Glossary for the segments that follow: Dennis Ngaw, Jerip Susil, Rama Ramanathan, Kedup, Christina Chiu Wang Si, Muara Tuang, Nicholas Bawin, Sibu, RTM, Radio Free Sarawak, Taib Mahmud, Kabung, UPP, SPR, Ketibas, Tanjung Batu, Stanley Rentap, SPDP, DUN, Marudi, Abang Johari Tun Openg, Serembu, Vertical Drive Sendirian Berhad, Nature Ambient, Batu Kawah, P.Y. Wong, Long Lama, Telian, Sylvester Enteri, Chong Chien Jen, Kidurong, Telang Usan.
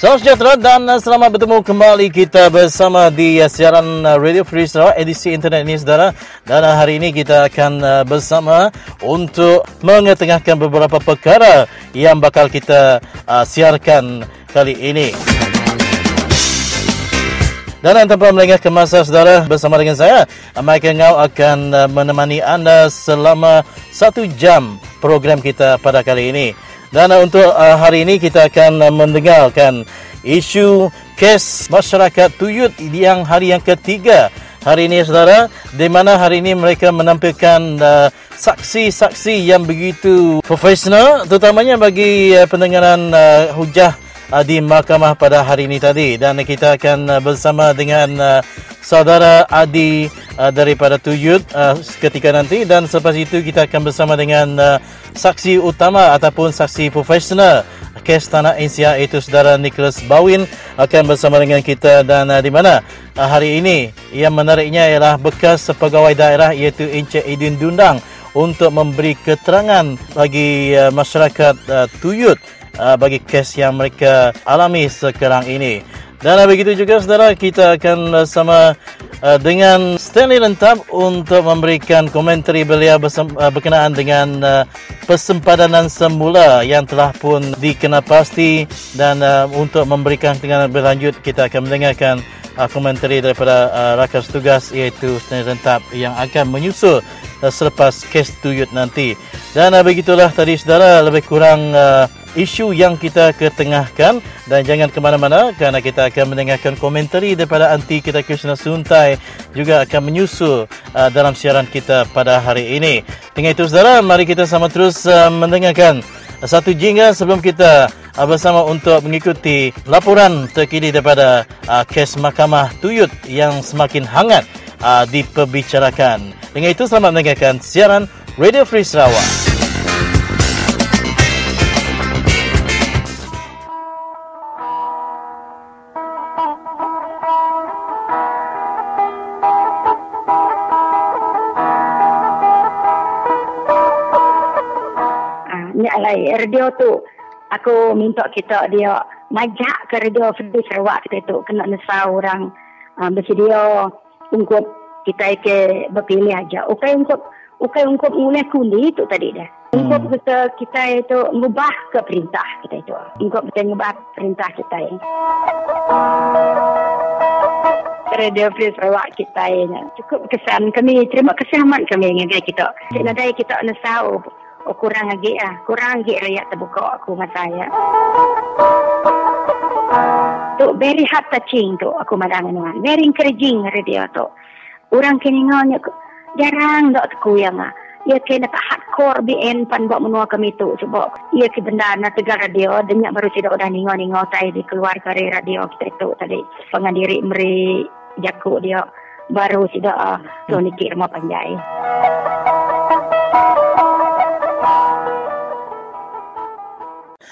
Salam sejahtera dan selamat bertemu kembali kita bersama di siaran Radio Free Sarawak edisi internet ini, saudara. Dan hari ini kita akan bersama untuk mengetengahkan beberapa perkara yang bakal kita siarkan kali ini. Dan tanpa melengah ke masa, saudara, bersama dengan saya, Michael Ngaw akan menemani anda selama 1 jam program kita pada kali ini. Dan untuk hari ini kita akan mendengarkan isu kes masyarakat Tuyut yang hari yang ketiga hari ini, saudara, di mana hari ini mereka menampilkan saksi-saksi yang begitu profesional, terutamanya bagi pendengaran hujah di mahkamah pada hari ini tadi. Dan kita akan bersama dengan saudara Adi daripada Tuyut ketika nanti, dan selepas itu kita akan bersama dengan saksi utama ataupun saksi profesional kes tanah Asia, iaitu saudara Nicholas Bawin akan bersama dengan kita. Dan di mana hari ini yang menariknya ialah bekas pegawai daerah iaitu Encik Edin Dundang untuk memberi keterangan bagi masyarakat Tuyut bagi kes yang mereka alami sekarang ini. Dan begitu juga, saudara, kita akan bersama dengan Stanley Rentap untuk memberikan komentari beliau berkenaan dengan persempadanan semula yang telah pun dikenalpasti. Dan untuk memberikan keterangan lebih lanjut, kita akan mendengarkan komentari daripada rakan setugas iaitu Stanley Rentap yang akan menyusul selepas kes Tuyut nanti. Dan begitulah tadi, saudara, lebih kurang isu yang kita ketengahkan. Dan jangan ke mana-mana kerana kita akan mendengarkan komentari daripada anti kita Krishna Suntai juga akan menyusul dalam siaran kita pada hari ini. Dengan itu, saudara, mari kita sama terus mendengarkan satu jingga sebelum kita bersama untuk mengikuti laporan terkini daripada kes mahkamah Tuyut yang semakin hangat diperbicarakan. Dengan itu, selamat mendengarkan siaran Radio Free Sarawak. Radio tu aku minta kita dia majak ke Radio Free Sarawak kita tu kena nesau orang bersedia ungkup kita ke berpilih aja. Okey ungkup mulai kundi tu tadi dah. Ungkup kita itu mengubah ke perintah kita itu. Ungkup kita mengubah perintah kita. Radio Free Sarawak kita ini cukup kesan kami, terima kasih amat kami dengan kita. Senadai kita nesau. Oh, kurang lagi rakyat terbuka aku dengan saya. Tu very hard touching tu aku madang dengan. Very encouraging radio tu. Orang keningannya jarang dok teku yang ah. Ia kena tak hardcore BN pan buat menua kami tu sebab ia ke benda na tegar radio denyak baru tidak dah ningo-ningo tai di keluar dari radio kita tu tadi. Pengandiri meri jaku dia baru tidak ah. Tu nikir rumah panjai.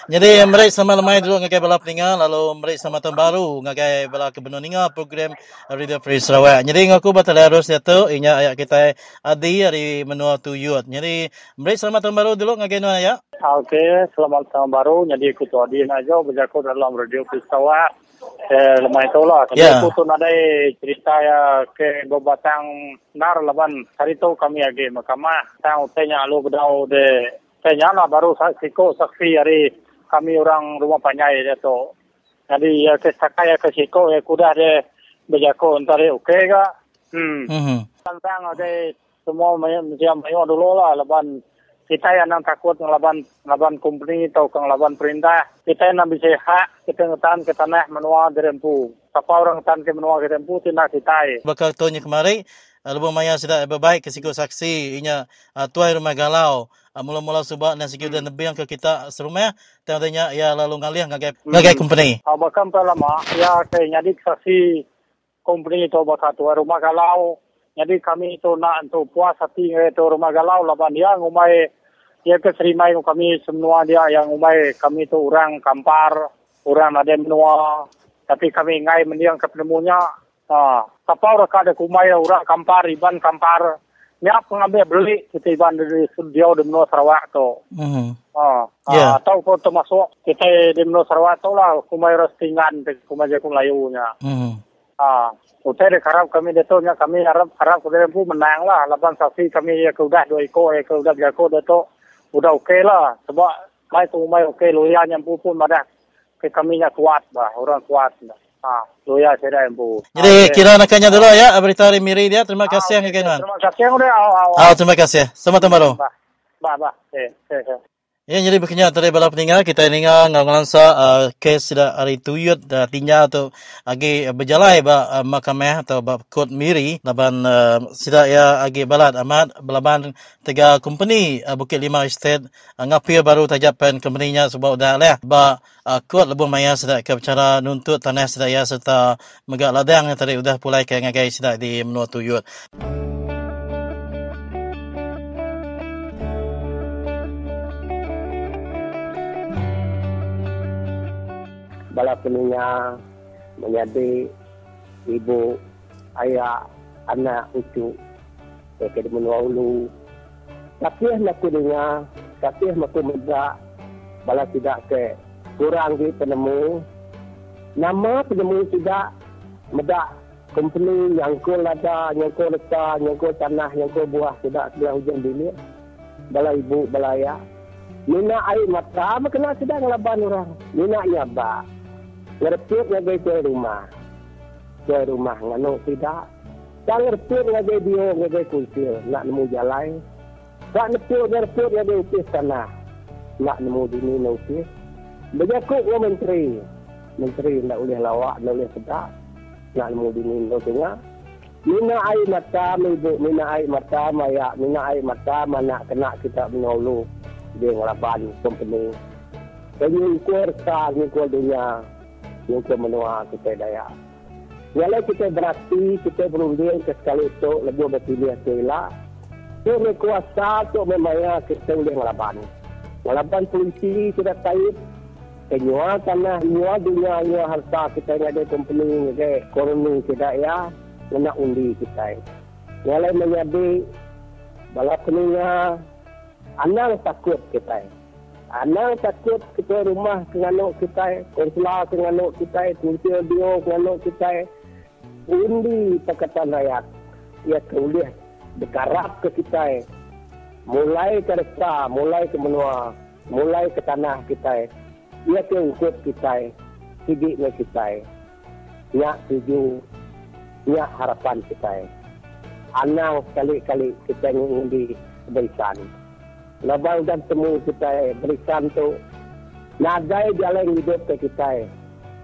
Jadi mereka sama lemai dulu ngakai bala peninga, lalu mereka sama tahun baru ngakai bala kebenuh ninga program Radio Free Sarawak. Jadi ngaku batala harus jatuh inya ayak kita adi hari menua Tuyut. Jadi mereka sama tahun baru dulu ngakai nua ayak. Okey, selamat tahun baru. Jadi aku tu adi aja berjaku dalam Radio Free Sarawak. Lemai tu lah. Jadi aku tu nadai cerita ya ke berbatang nar laban hari tu kami agi mahkamah. Tahu tanya lu bedau de tanya lah baru saksi hari kami orang rumah panjai dia tu. Jadi ya ke sakai ya ke siko ya kuda dia berjaku antara okey ke. Tentang ada semua macam mayo dulu lah laban kita yang nak takut laban company atau kang laban perintah. Kita yang nak bisa hak kita ngetan ke tanah menua Serembu. Siapa orang ngetan ke menua Serembu tindak kita. Bakal tahunnya kemarin lebih maya sudah berbaik ke siko saksi inya tuai rumah galau. Mula-mula sebab nasi kita lebih yang ke kita serumah tanya ya lalu ngalih ngagai company. Bahkan lama ya jadi saksi company itu bakal tuai rumah galau. Jadi kami itu nak untuk puas hati itu rumah galau laban dia ngumai dia keserimai kami semua dia yang ngumai kami itu orang kampar orang ada menua tapi kami ngai mendiang kepenemunya. Kapau reka ada kumai orang kampar iban kampar Miak pengambil beli kita iban dari studio di Menua Sarawak tu. Atau pun termasuk kita di Menua Sarawak tu lah kumai restingan kumai jagung layunya. Kita diharap kami datonya kami harap kita pun menang lah. Lapan saksi kami ya sudah dua ekor ya sudah jago dato sudah okey lah. Sebab mai tu mai okey loya nyampu pun ada kami nya kuat lah orang kuat lah. Loya saya empu. Jadi kira nakanya dulu ya berita hari miri dia. Terima kasih yang kawan. Terima kasih yang udah. Terima kasih. Sama-sama bro. Ba. Ya, jadi bukannya tadi balap peninggal kita dengar ngalangsa kes sudah hari Tuyut tinya atau agi berjalai ba mahkamah atau ba kod miri laban sudah ya agi balat amat belaban tiga company Bukit Lima Estate ngapir baru tajapan company-nya sebab dah leh ba kod lebih maya sudah ke bicara nuntut tanah sudah ya serta megak ladang tadi sudah pulai ke ngagai sudah di Menua Tuyut. Bala penuhnya menjadi ibu, ayah, anak, cucu. Dekat Menua Ulu. Tapi aku dengar, tapi aku mendak. Bala tidak ke kurang di penemu. Nama penemu tidak mendak. Company yang kau lada, yang kau letak, yang kau tanah, yang kau buah. Tidak hujan bini. Bala ibu, bala ayah. Nina air mata, berkenal sedang laban orang. Nina nyabak. Ngerpit ngagai ke rumah nganuk tidak tak ngerpit ngagai dia ngagai kuntil nak nemu jalan tak ngerpit ngagai upis tanah nak nemu dini nak upis berjakut ke menteri nak boleh lawak nak boleh sedap nak nemu dini nak tengah mina air mata mayak mina air mata mana kena kita mengaulu dia ngelaban company jadi ukur sah ukur dunia untuk menua kita daya. Walau kita berarti, kita berunding ke sekali itu, lebih berpilih sila. Itu berkuasa, itu memangnya kita boleh melaban. Melaban polisi, kita taib. Kenyua tanah, nyua dunia, nyua harta. Kita ada company, ada koroni, kita ya. Menak undi kita. Walau menjadi balap penuhnya, anang takut kita. Anak takut kita rumah kenganuk kita, konsular kenganuk kita, kuntil bio kenganuk kita, undi Pakatan Rakyat. Ia terulih berkarap ke kita, mulai ke desa, mulai ke menua, mulai ke tanah kita. Ia terungkut kita, sidiknya kita, nyak tuju, nyak harapan kita. Anak kali-kali kita mengundi kebaikan. Labang dan temu kita berikan tu nadai jalan hidup ke kita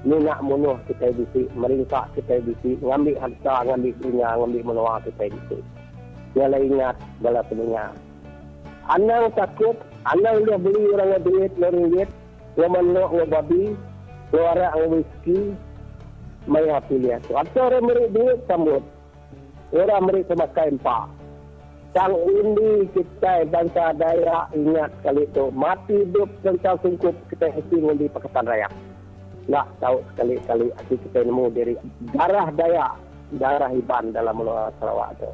ni nak munuh kita bisi meringkak kita bisi ngambil harta ngambil dunia ngambil menua kita bisi bala ingat bala penuhnya anang takut anang dia beli orang duit RM1 dia menuk babi suara whisky maya pilih tu atau orang beri duit sambut orang beri semakai empat sang undi kita bangsa daerah ingat sekali itu mati hidup tentang sungkup kita hati undi Pakatan Rakyat nak tahu sekali-kali hati kita nemu dari darah daya darah hiban dalam luar Sarawak itu.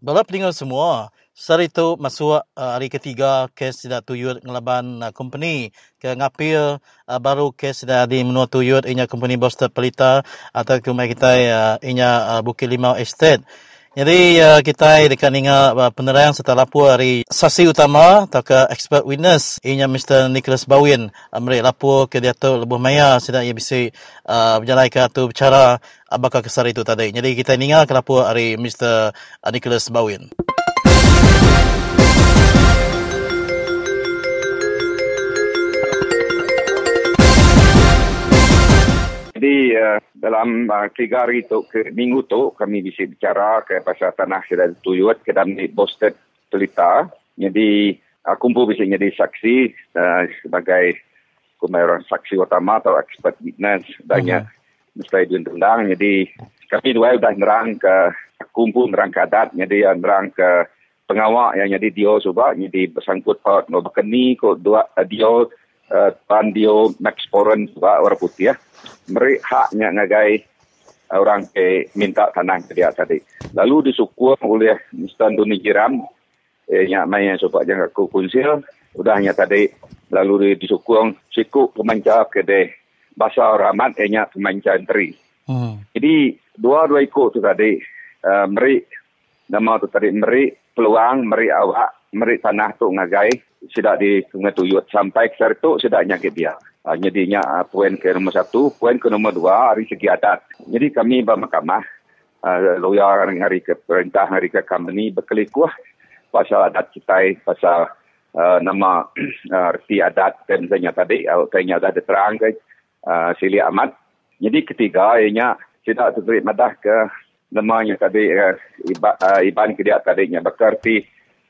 Bala peningan semua sehari itu masuk hari ketiga kes tidak Tuyut ngelaban company ke ngapil baru kes tidak di Menua Tuyut inya company Boster Pelita atau kumai kita inya Bukit Limau Estate. Jadi kita dekat ingat penerang serta lapor dari saksi utama atau ke expert witness ianya Mr. Nicholas Bawin amri lapor ke dia tu lebih maya sedang ia bisa berjalan ke atau bicara bakal kesar itu tadi. Jadi kita ingat ke lapor dari Mr. Nicholas Bawin. Jadi dalam tiga hari tu, ke minggu tu kami bisa bicara ke pasal tanah sudah Tuyut ke dalam Bosted Pelita. Jadi kumpul bisa jadi saksi sebagai kumai orang saksi utama atau expert witness banyak mesti diundang. Jadi kami dua sudah nerang ke kumpul nerang ke adat, jadi nerang ke pengawak yang jadi dia sebab jadi bersangkut paut ngobakeni ko dua dia tandio Mexicoran juga orang putih ya. Mereka haknya ngagai orang ke minta tanah ke dia tadi. Lalu disukur oleh Mr. Duni Jiram yang main sobat jangka kunsil. Udahnya tadi lalu disukur siku pemanca ke deh bahasa ramat nya pemanca enteri. Jadi dua ikut tu tadi mereka nama tu tadi mereka peluang mereka awak mereka tanah tu ngagai sudah di Sungai Tuyut sampai ke Sertu sudah nyakit dia. Jadinya poin ke nombor satu, poin ke nombor dua dari segi adat. Jadi kami bermakamah lawyer hari ke perintah hari ke company berkelikuh pasal adat kita pasal nama erti adat dan misalnya tadi kayaknya ada terang ke Sili Ahmad. Jadi ketiga ianya tidak terbit madah ke namanya tadi iban ke dia tadinya berkerti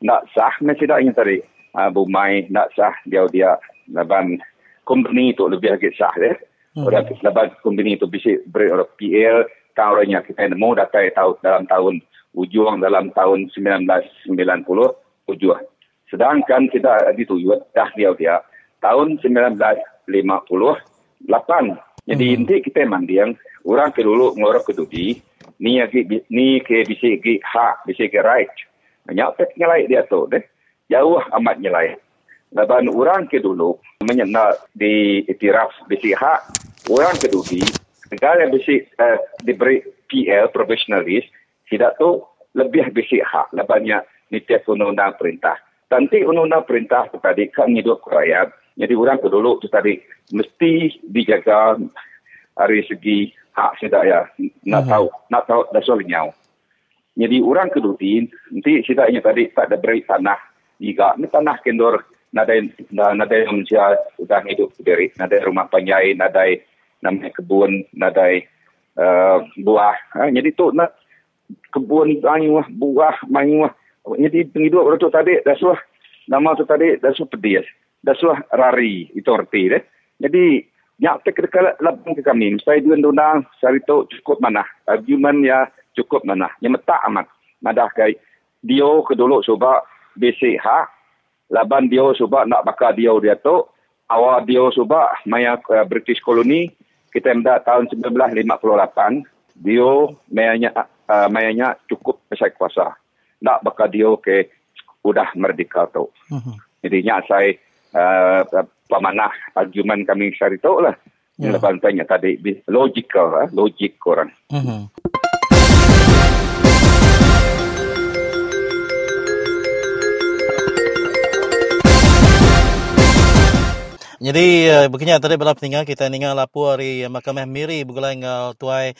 nak sah masih dah yang tadi bumai nak sah dia laban company itu lebih agak sah deh orang laban company itu bisa beri orang PL tahunnya kita nemu datai tahun dalam tahun ujung dalam tahun 1990 ujung sedangkan kita di Tuyut dah dia tahun 1958 jadi inti kita mandiang orang ke dulu ngorok ke Dubi ni ke bisik ke hak bisik ke right banyak pek nyelai dia tu deh jauh amat nyelai laban orang ke dulu menyena di itiraf bisik hak orang ke Dubi negara bisik diberi PL professionalis tidak tu lebih bisik hak labannya nitias undang-undang perintah nanti undang-undang perintah tu tadi kan hidup rakyat jadi orang ke dulu tu tadi mesti dijaga dari segi hak sedak ya nak tahu dah soal nyau. Jadi orang kedutin nanti sedaknya tadi tak ada beri tanah juga. Ini tanah kendor nadai manusia sudah hidup sendiri. Nadai rumah panjai, nadai namanya kebun, nadai buah. Jadi tu nak kebun anyuah buah manyuah. Jadi penghidup orang tu tadi dasuah nama tu tadi dasuah pedis, dasuah rari itu erti deh. Jadi nyata kedekat labung ke kami. Saya diundang sarito cukup mana. Argument ya cukup mana. Yang metak amat. Madah kai. Dia keduluk sebab basic hak. Laban dia sebab nak bakar dia tu. Awal dia sebab maya British Colony. Kita menda tahun 1958. Dia mayanya cukup pesai kuasa. Nak bakar dia ke udah merdeka tu. Jadi nyata saya pamanah argument kami cari tahu lah. Yeah. Lepas tanya tadi logical lah, logik korang. Jadi bukannya tadi bala peninggal kita ningal lapu dari mahkamah miri bugulang tuai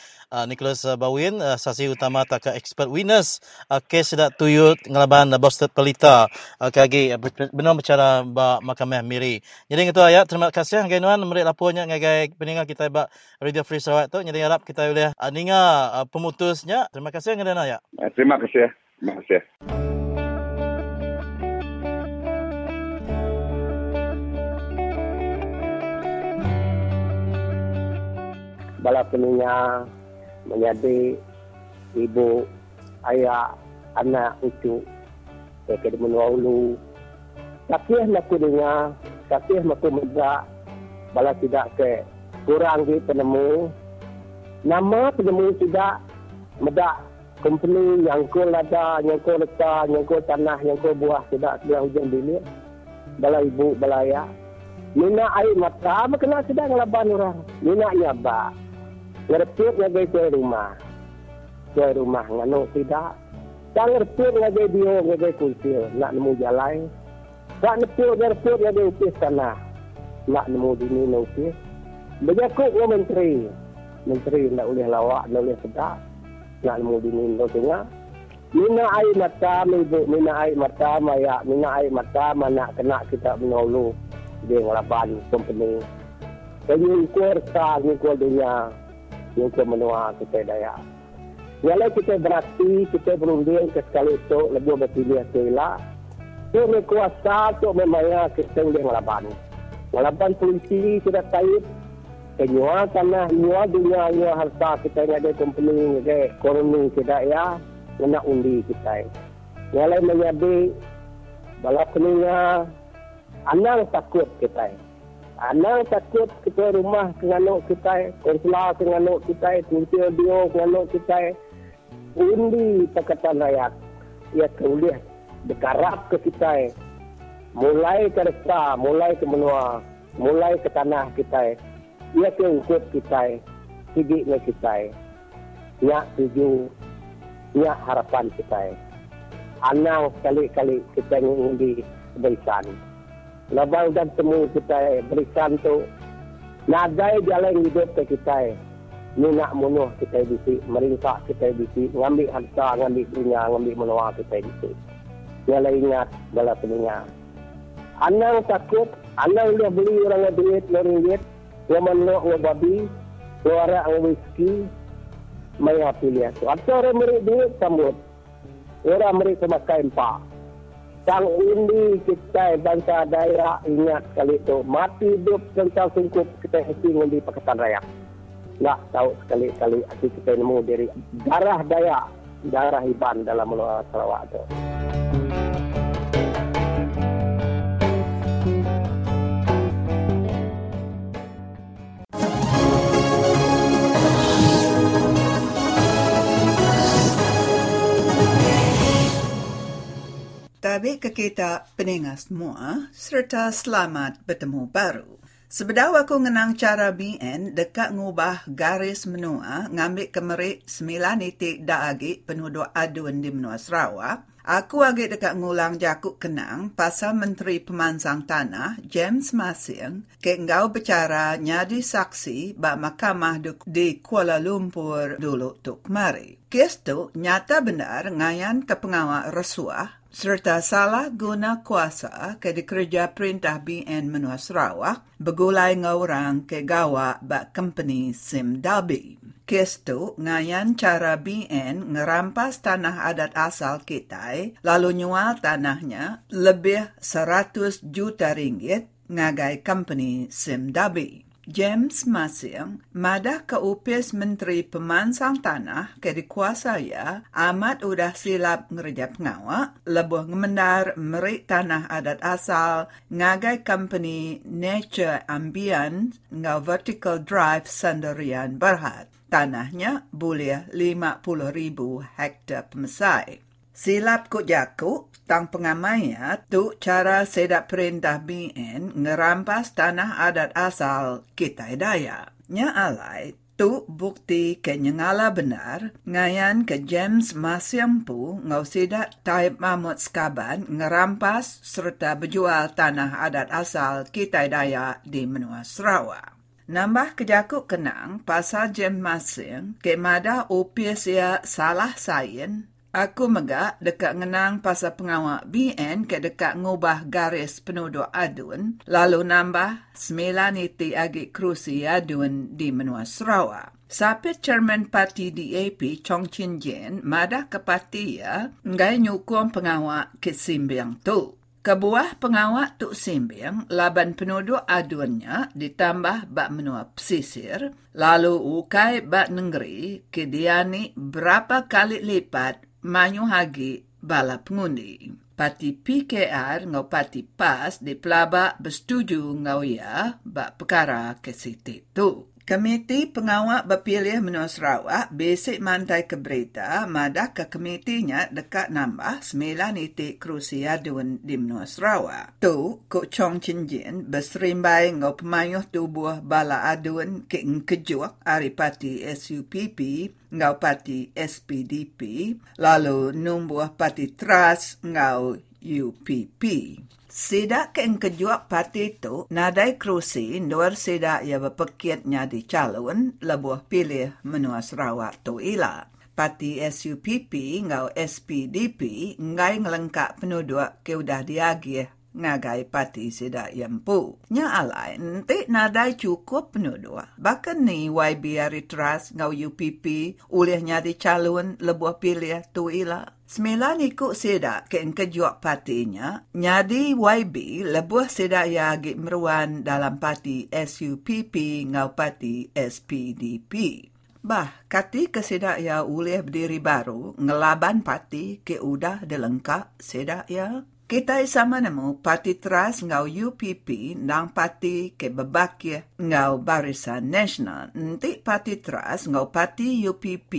Nicholas Bawin saksi utama taka expert witness kes dak Tuyut ngelaban Bosted Pelita kagi benar bicara ba mahkamah miri. Jadi itu ayat terima kasih gainuan merik lapunya ngagai peninggal kita ba Radio Free Sarawak tu jadi harap kita boleh ningal pemutusnya terima kasih gainuan ayat. Terima kasih. Terima kasih. Bala peninga menjadi ibu, ayah, anak, cucu, dekat menua ulu. Sakih aku dengar, sakih aku meda, bala tidak ke kurang di penemu. Nama penemu tidak meda company yang kau lada, yang kau letak, yang kau tanah, yang kau buah tidak sudah hujan bilik. Bala ibu, bala ayah. Mina air mata kena sedang laban orang. Mina nyabak. Ngerpit ngagai Cuai rumah nganu tidak. Tak ngerpit ngagai dia ngagai kuntil. Nak nemu jalan. Tak ngerpit ngagai upis tanah. Nak nemu dini nak upis. Berjakut ngagai menteri. Menteri nak boleh lawak, nak boleh sedap. Nak nemu dini nak tengah. Mina air mata mayak. Mina air mata mana kena kita menolak. Dia ngelaban company. Jadi ngikul sah, ngikul dunia. Ngikul menua kita daya. Walau kita berarti, kita berunding ke sekali itu, lebih berpilih sehila. Itu mengkuasa, itu memangnya kita boleh ngelaban. Ngelaban polisi, kita taib. Kenyua tanah, nyua dunia, nyua harta. Kita ada company, ada koroni kita ya. Nak undi kita. Walau menyabi, balap peninga. Anang takut kita. Anak takut ketua rumah kengalok kita, konsular kengalok kita, tuntia bio kengalok kita, undi Pakatan Rakyat. Ia terulih dekarap ke kita, mulai ke desa, mulai ke menua, mulai ke tanah kita. Ia terungkut kita, sidiknya kita, nyak tuju, nyak harapan kita. Anak kali-kali kita mengundi berisan. Labang dan temu kita berikan tu nadai jalan hidup kita ni nak munuh kita bisi merintah kita bisi ngambil harta ngambil dunia ngambil menua kita bisi bila ingat bila telinga anang takut anang dia beli orang duit ringgit dia menok babi suara whisky maya pilih tu atau orang beri duit sambut orang beri semakai empat. Sang undi kita bangsa daerah ingat sekali itu. Mati hidup tentang sungkup kita hati undi Pakatan Rakyat. Nak tahu sekali-kali hati kita nemu dari darah daerah, darah Iban dalam luar Sarawak itu. Tabik ke kita pendengar semua serta selamat bertemu baru. Sebedaw aku ngenang cara BN dekat ngubah garis menua ngambil kemerik 9 titik da agi penuduh aduan di menua Sarawak. Aku agi dekat ngulang jakuk kenang pasal Menteri Pemansang Tanah James Masing ke ngau bicara nyadi saksi bak mahkamah di Kuala Lumpur dulu tu kemari. Kes tu nyata benar ngayan ke pengawal rasuah serta salah guna kuasa ke dikerja perintah BN Menua Sarawak begulai ngorang ke gawa bak company Sim Dalby. Kes tu ngayan cara BN ngerampas tanah adat asal kita lalu nyual tanahnya lebih 100 juta ringgit ngagai company Sim Dalby. James Masing, madah ke upis Menteri Pemansang Tanah ke dikuasaya amat udah silap ngerja pengawak, lebuh ngemendar merik tanah adat asal ngagai company Nature Ambient ngau Vertical Drive Sendirian Berhad. Tanahnya boleh 50,000 hektar pemesai. Silap ku jaku, tang pengamaya tu cara sedap perintah BN ngerampas tanah adat asal Kitai Daya. Nya alai, tu bukti kenyengala benar, ngayan ke James Masing pu ngau sidak Taib Mahmud Skaban ngerampas serta berjual tanah adat asal Kitai Daya di Menua Sarawak. Nambah kejakuk kenang pasal James Masing kemada upis ia salah sain. Aku megak dekat ngenang pasal pengawak BN ke dekat ngubah garis penuduh adun, lalu nambah 9 titik agi kerusi adun di Menua Sarawak. Sapit Chairman Parti DAP Chong Chien Jen madah ke parti ia ngai nyukung pengawak ke Simbiang tu. Kebuah pengawak Tuk Simbiang laban penuduh aduannya ditambah bak menua pesisir, lalu ukai bak negeri ke diani berapa kali lipat Manyu Hagi bala pengundi. Parti PKR ngau Parti PAS di Pelabak bersetuju ngau ia bak perkara ke situ tu. Komiti Pengawak Berpilih Menua Sarawak besik mantai ke berita madah ke komitinya dekat nambah 9 titik kerusi adun di Menua Sarawak. Tu, Kuk Chong Chien Jen berserimbai ngau pemayuh tubuh bala adun ke ngkejuk hari Parti SUPP ngau Parti SPDP lalu numbuh Parti Trust ngau UPP. Sidak ke engkejuak parti itu, nadai kerusi nduar sidak ia berpekitnya di calon lebuh pilih Menua Sarawak tu ila. Parti SUPP ngau SPDP ngai ngelengkak penuduh ke udah diagih ngagai parti sidak yampu. Nya alai, nanti nadai cukup penuduh. Bahkan ni YB Aritras ngau UPP ulihnya di calon lebuh pilih tu ila. 9 ikut sidak ke engkejuak partinya, nyadi YB lebuh sidak ia agik meruan dalam parti SUPP ngau parti SPDP. Bah, kati ke sidak ia ulih berdiri baru ngelaban parti ke udah delengkak sidak ia. Kitai sama nemu parti teras ngau UPP nang parti kebabakya ngau Barisan Nasional. Nanti parti teras ngau parti UPP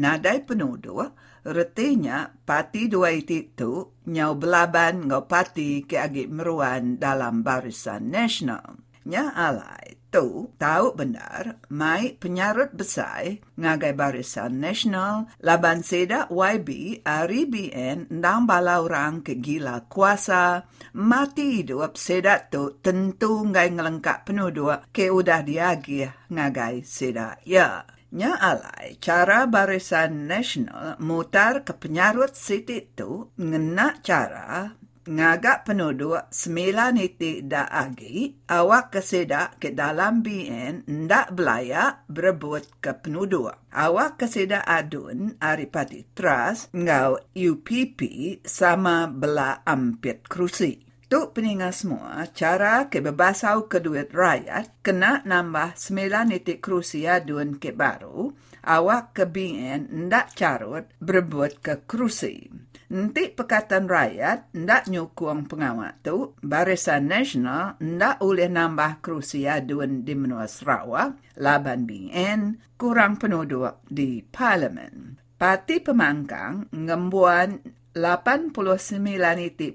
nadai penuduh, retinya parti dua itu tu nyau belaban ngau parti ke agit meruan dalam Barisan Nasional. Nya alai tu tahu benar mai penyarut besai ngagai Barisan Nasional laban seda YB RBN ndang bala orang ke gila kuasa mati hidup seda tu tentu ngai ngelengkap penuduh ke udah diagih ngagai seda ya. Nya alai cara Barisan Nasional mutar ke penyarut situ tu ngena cara ngagak penuduh 9 dah agi, awak kesedak ke dalam BN ndak belayak berebut ke penuduh. Awak kesedak adun aripati teras ngau UPP sama bela ampit kerusi. Tuk peningat semua, cara kebebasau ke duit rakyat kena nambah 9 kerusi adun ke baru, awak ke BN ndak carut berebut ke kerusi. Nanti Pakatan Rakyat ndak nyukung pengawat tu, Barisan Nasional ndak boleh nambah kerusi adun di menua Sarawak, laban BN kurang penduduk di Parlimen. Parti Pemangkang ngembuan 89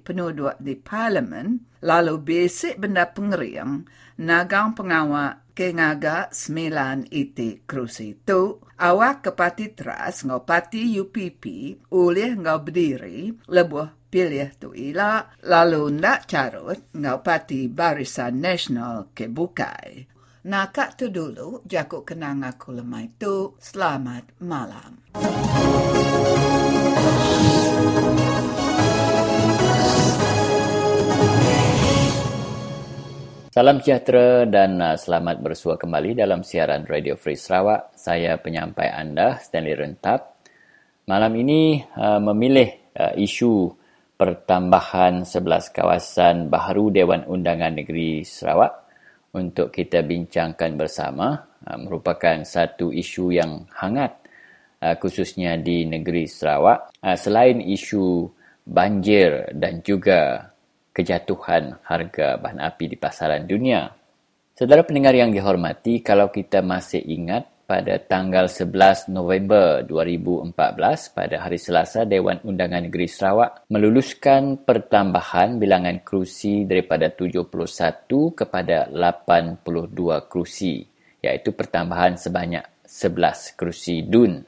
penduduk di Parlimen, lalu basic benda pengering nagang pengawat ke ngaga 9 kerusi tu. Awak ke parti teras ngau parti UPP ulih ngau berdiri lebuh pilih tu ila lalu ndak carut ngau parti Barisan Nasional ke bukai. Nakak tu dulu jakuk kenang aku lemai tu. Selamat malam. Salam sejahtera dan selamat bersua kembali dalam siaran Radio Free Sarawak. Saya penyampai anda, Stanley Rentap. Malam ini memilih isu pertambahan 11 kawasan baharu Dewan Undangan Negeri Sarawak untuk kita bincangkan bersama. Merupakan satu isu yang hangat khususnya di negeri Sarawak. Selain isu banjir dan juga kejatuhan harga bahan api di pasaran dunia. Saudara pendengar yang dihormati, kalau kita masih ingat pada tanggal 11 November 2014 pada hari Selasa, Dewan Undangan Negeri Sarawak meluluskan pertambahan bilangan kerusi daripada 71 kepada 82 kerusi, iaitu pertambahan sebanyak 11 kerusi DUN.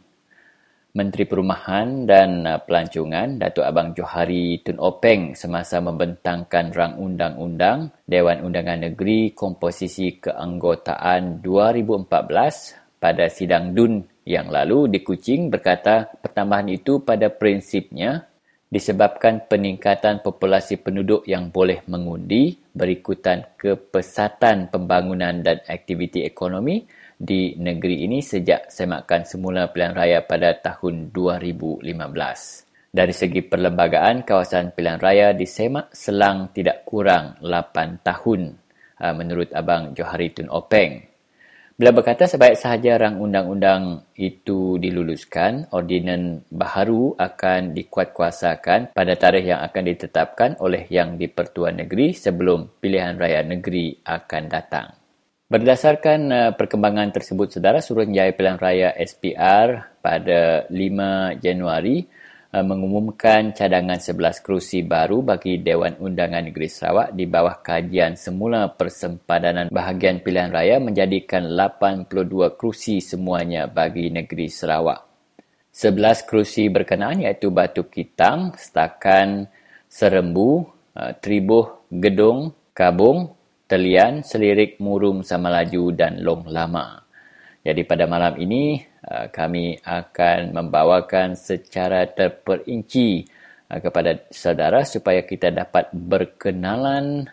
Menteri Perumahan dan Pelancongan Datuk Abang Johari Tun Openg semasa membentangkan rang undang-undang Dewan Undangan Negeri Komposisi Keanggotaan 2014 pada sidang DUN yang lalu di Kuching berkata pertambahan itu pada prinsipnya disebabkan peningkatan populasi penduduk yang boleh mengundi berikutan kepesatan pembangunan dan aktiviti ekonomi di negeri ini sejak semakan semula pilihan raya pada tahun 2015. Dari segi perlembagaan, kawasan pilihan raya disemak selang tidak kurang 8 tahun, menurut Abang Johari Tun Openg. Beliau berkata sebaik sahaja rang undang-undang itu diluluskan, ordinen baharu akan dikuatkuasakan pada tarikh yang akan ditetapkan oleh Yang di-Pertuan Negeri sebelum pilihan raya negeri akan datang. Berdasarkan perkembangan tersebut, saudara, Suruhanjaya Pilihan Raya SPR pada 5 Januari mengumumkan cadangan 11 kerusi baru bagi Dewan Undangan Negeri Sarawak di bawah kajian semula persempadanan bahagian pilihan raya menjadikan 82 kerusi semuanya bagi negeri Sarawak. 11 kerusi berkenaan iaitu Batu Kitang, Stakan, Serembu, Triboh, Gedong, Kabung, Telian, Selirik, Murum, Sama Laju dan Long Lama. Jadi pada malam ini kami akan membawakan secara terperinci kepada saudara supaya kita dapat berkenalan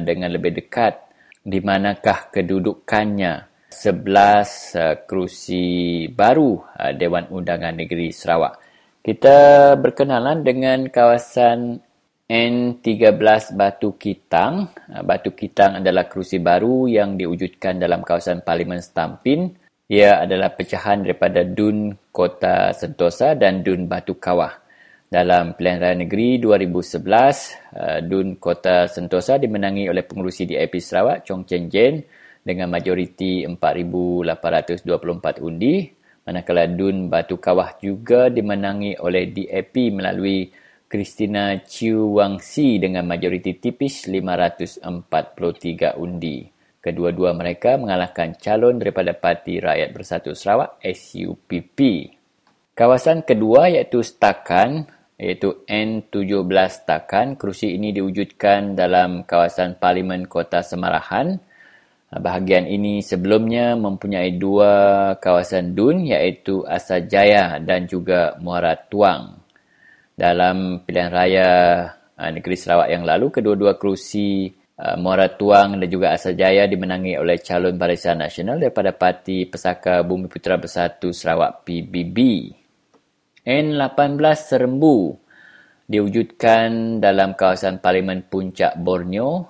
dengan lebih dekat di manakah kedudukannya 11 kerusi baru Dewan Undangan Negeri Sarawak. Kita berkenalan dengan kawasan N13 Batu Kitang. Batu Kitang adalah kerusi baru yang diwujudkan dalam kawasan Parlimen Setampin. Ia adalah pecahan daripada DUN Kota Sentosa dan DUN Batu Kawah. Dalam Pilihan Raya Negeri 2011, DUN Kota Sentosa dimenangi oleh pengurusi DIP Sarawak Chong Chien Jen dengan majoriti 4,824 undi, manakala DUN Batu Kawah juga dimenangi oleh DIP melalui Christina Chiu Wang Si dengan majoriti tipis 543 undi. Kedua-dua mereka mengalahkan calon daripada Parti Rakyat Bersatu Sarawak SUPP. Kawasan kedua iaitu Stakan, iaitu N17 Stakan. Kerusi ini diwujudkan dalam kawasan Parlimen Kota Semarahan. Bahagian ini sebelumnya mempunyai dua kawasan DUN iaitu Asajaya dan juga Muara Tuang. Dalam Pilihan Raya Negeri Sarawak yang lalu, kedua-dua kerusi Muara Tuang dan juga Asajaya dimenangi oleh calon Barisan Nasional daripada Parti Pesaka Bumi Putera Bersatu Sarawak PBB. N18 Serembu diwujudkan dalam kawasan Parlimen Puncak Borneo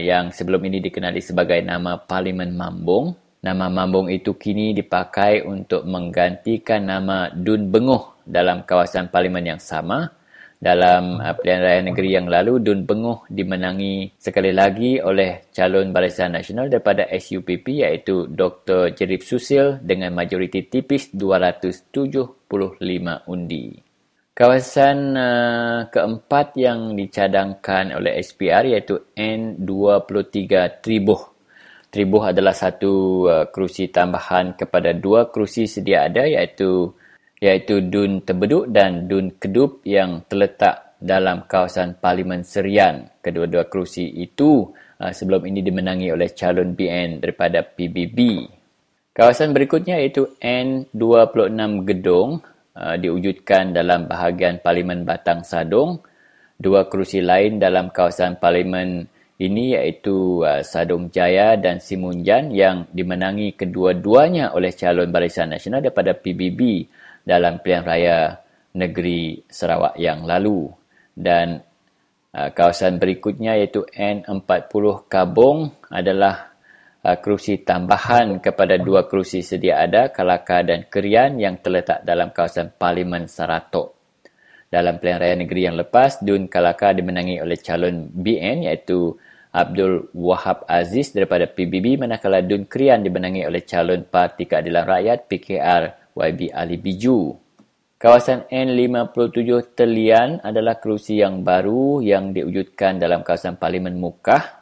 yang sebelum ini dikenali sebagai nama Parlimen Mambung. Nama Mambung itu kini dipakai untuk menggantikan nama DUN Bengoh dalam kawasan Parlimen yang sama. Dalam Pilihan Raya Negeri yang lalu, DUN Bengoh dimenangi sekali lagi oleh calon Barisan Nasional daripada SUPP iaitu Dr. Jerip Susil dengan majoriti tipis 275 undi. Kawasan keempat yang dicadangkan oleh SPR iaitu N23 Triboh. Triboh adalah satu kerusi tambahan kepada dua kerusi sedia ada iaitu DUN Tebeduk dan DUN Kedup yang terletak dalam kawasan Parlimen Serian. Kedua-dua kerusi itu sebelum ini dimenangi oleh calon BN daripada PBB. Kawasan berikutnya iaitu N26 Gedong. Diwujudkan dalam bahagian Parlimen Batang Sadong. Dua kerusi lain dalam kawasan Parlimen ini iaitu Sadong Jaya dan Simunjan yang dimenangi kedua-duanya oleh calon Barisan Nasional daripada PBB dalam Pilihan Raya Negeri Sarawak yang lalu. Dan kawasan berikutnya iaitu N40 Kabung adalah kerusi tambahan kepada dua kerusi sedia ada, Kalaka dan Kerian yang terletak dalam kawasan Parlimen Saratok. Dalam Pilihan Raya Negeri yang lepas, DUN Kalaka dimenangi oleh calon BN iaitu Abdul Wahab Aziz daripada PBB, manakala DUN Kerian dimenangi oleh calon Parti Keadilan Rakyat PKR YB Ali Biju. Kawasan N57 Telian adalah kerusi yang baru yang diwujudkan dalam kawasan Parlimen Mukah.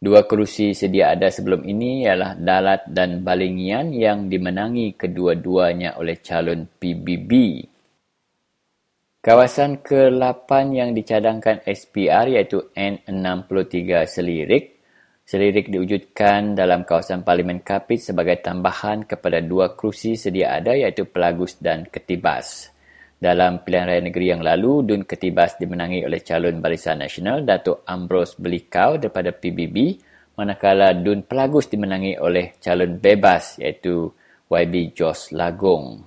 Dua kerusi sedia ada sebelum ini ialah Dalat dan Balingian yang dimenangi kedua-duanya oleh calon PBB. Kawasan ke-8 yang dicadangkan SPR iaitu N63 Selirik. Selirik diwujudkan dalam kawasan Parlimen Kapit sebagai tambahan kepada dua kerusi sedia ada iaitu Pelagus dan Ketibas. Dalam Pilihan Raya Negeri yang lalu, DUN Ketibas dimenangi oleh calon Barisan Nasional Datuk Amros Belikau daripada PBB, manakala DUN Pelagus dimenangi oleh calon bebas iaitu YB Jos Lagong.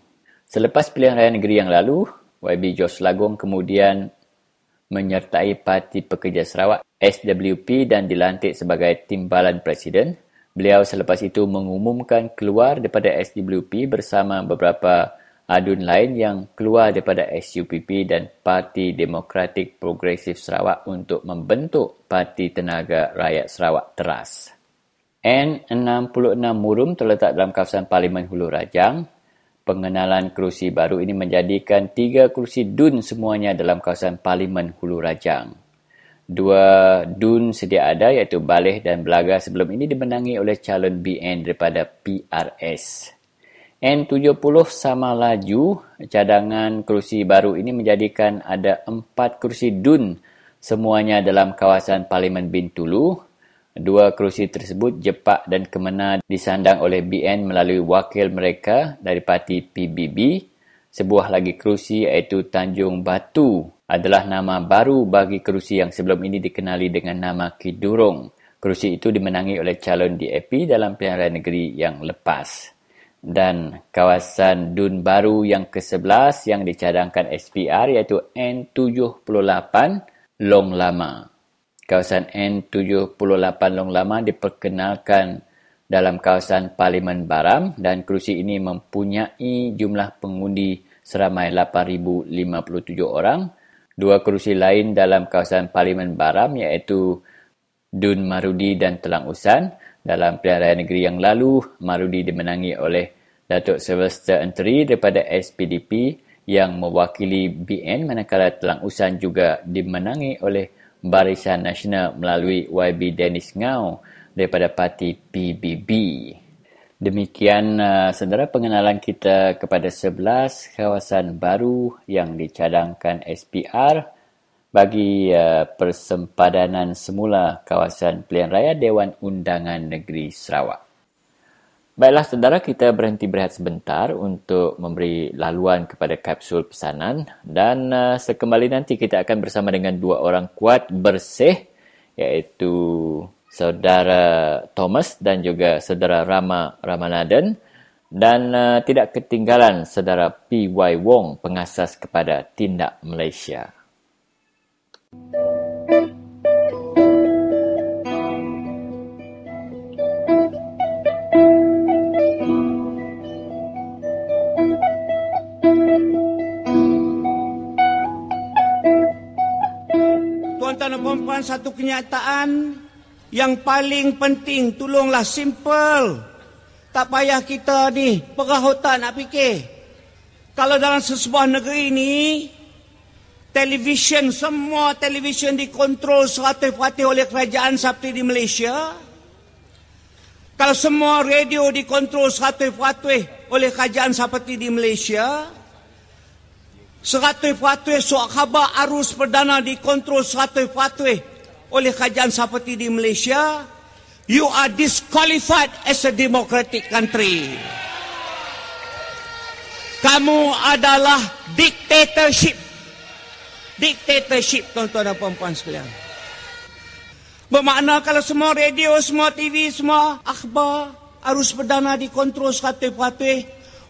Selepas Pilihan Raya Negeri yang lalu, YB Jos Lagong kemudian menyertai Parti Pekerja Sarawak SWP dan dilantik sebagai Timbalan Presiden. Beliau selepas itu mengumumkan keluar daripada SWP bersama beberapa ADUN lain yang keluar daripada SUPP dan Parti Demokratik Progresif Sarawak untuk membentuk Parti Tenaga Rakyat Sarawak Teras. N66 Murum terletak dalam kawasan Parlimen Hulu Rajang. Pengenalan kerusi baru ini menjadikan tiga kerusi DUN semuanya dalam kawasan Parlimen Hulu Rajang. Dua DUN sedia ada iaitu Baleh dan Belaga sebelum ini dimenangi oleh calon BN daripada PRS. N70 Sama Laju, cadangan kerusi baru ini menjadikan ada 4 kerusi DUN semuanya dalam kawasan Parlimen Bintulu. Dua kerusi tersebut Jepak dan Kemena disandang oleh BN melalui wakil mereka dari Parti PBB. Sebuah lagi kerusi iaitu Tanjung Batu adalah nama baru bagi kerusi yang sebelum ini dikenali dengan nama Kidurong. Kerusi itu dimenangi oleh calon DAP dalam Pilihan Raya Negeri yang lepas. Dan kawasan DUN baru yang ke-11 yang dicadangkan SPR iaitu N78 Long Lama. Kawasan N78 Long Lama diperkenalkan dalam kawasan Parlimen Baram dan kerusi ini mempunyai jumlah pengundi seramai 8,057 orang Dua kerusi lain dalam kawasan Parlimen Baram iaitu Dun Marudi dan Telang Usan. Dalam pilihan raya negeri yang lalu, Marudi dimenangi oleh Datuk Sylvester Enteri daripada SPDP yang mewakili BN, manakala Telang Usan juga dimenangi oleh Barisan Nasional melalui YB Dennis Ngaw daripada parti PBB. Demikian saudara pengenalan kita kepada 11 kawasan baru yang dicadangkan SPR bagi persempadanan semula kawasan pilihan raya Dewan Undangan Negeri Sarawak. Baiklah saudara, kita berhenti berehat sebentar untuk memberi laluan kepada kapsul pesanan dan sekembali nanti kita akan bersama dengan dua orang kuat bersih, iaitu saudara Thomas dan juga saudara Rama Ramanathan, dan tidak ketinggalan saudara P.Y. Wong, pengasas kepada Tindak Malaysia. Tuan-tuan dan puan-puan, satu kenyataan yang paling penting, tolonglah simple. Tak payah kita ni perahutan nak fikir. Kalau dalam sesebuah negeri ni, televisyen, semua televisyen dikontrol 100% oleh kerajaan seperti di Malaysia. Kalau semua radio dikontrol 100% oleh kerajaan seperti di Malaysia. 100% surat khabar arus perdana dikontrol 100% oleh kerajaan seperti di Malaysia. You are disqualified as a democratic country. Kamu adalah dictatorship. Dictatorship, tuan-tuan dan puan-puan sekalian. Bermakna kalau semua radio, semua TV, semua akhbar arus perdana dikontrol 100%,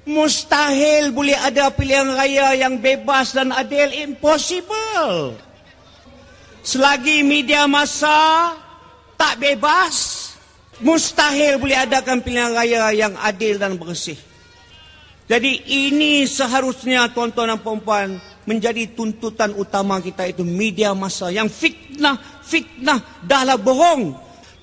mustahil boleh ada pilihan raya yang bebas dan adil. Impossible. Selagi media massa tak bebas, mustahil boleh adakan pilihan raya yang adil dan bersih. Jadi ini seharusnya tuan-tuan dan puan-puan menjadi tuntutan utama kita, itu media massa yang fitnah dahlah bohong.